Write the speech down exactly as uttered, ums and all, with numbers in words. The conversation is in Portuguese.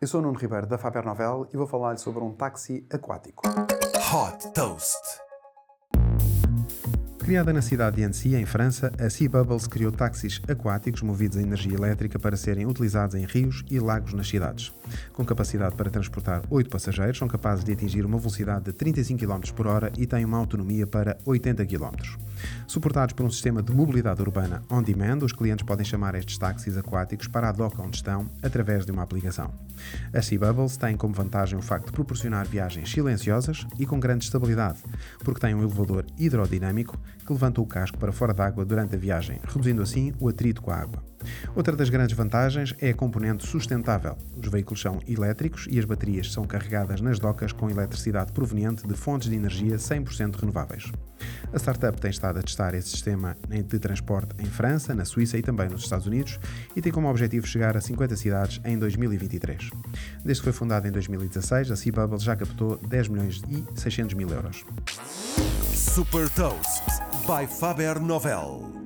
Eu sou o Nuno Ribeiro da Faber Novel e vou falar-lhe sobre um táxi aquático. Hot Toast. Criada na cidade de Annecy, em França, a SeaBubbles criou táxis aquáticos movidos a energia elétrica para serem utilizados em rios e lagos nas cidades. Com capacidade para transportar oito passageiros, são capazes de atingir uma velocidade de trinta e cinco quilómetros por hora e têm uma autonomia para oitenta quilómetros. Suportados por um sistema de mobilidade urbana on-demand, os clientes podem chamar estes táxis aquáticos para a doca onde estão através de uma aplicação. A SeaBubbles tem como vantagem o facto de proporcionar viagens silenciosas e com grande estabilidade, porque tem um elevador hidrodinâmico que levanta o casco para fora d'água durante a viagem, reduzindo assim o atrito com a água. Outra das grandes vantagens é a componente sustentável. Os veículos são elétricos e as baterias são carregadas nas docas com eletricidade proveniente de fontes de energia cem por cento renováveis. A startup tem estado a testar esse sistema de transporte em França, na Suíça e também nos Estados Unidos e tem como objetivo chegar a cinquenta cidades em dois mil e vinte e três. Desde que foi fundada em dois mil e dezasseis, a SeaBubbles já captou dez milhões e seiscentos mil euros. Super Toast by Faber Novel.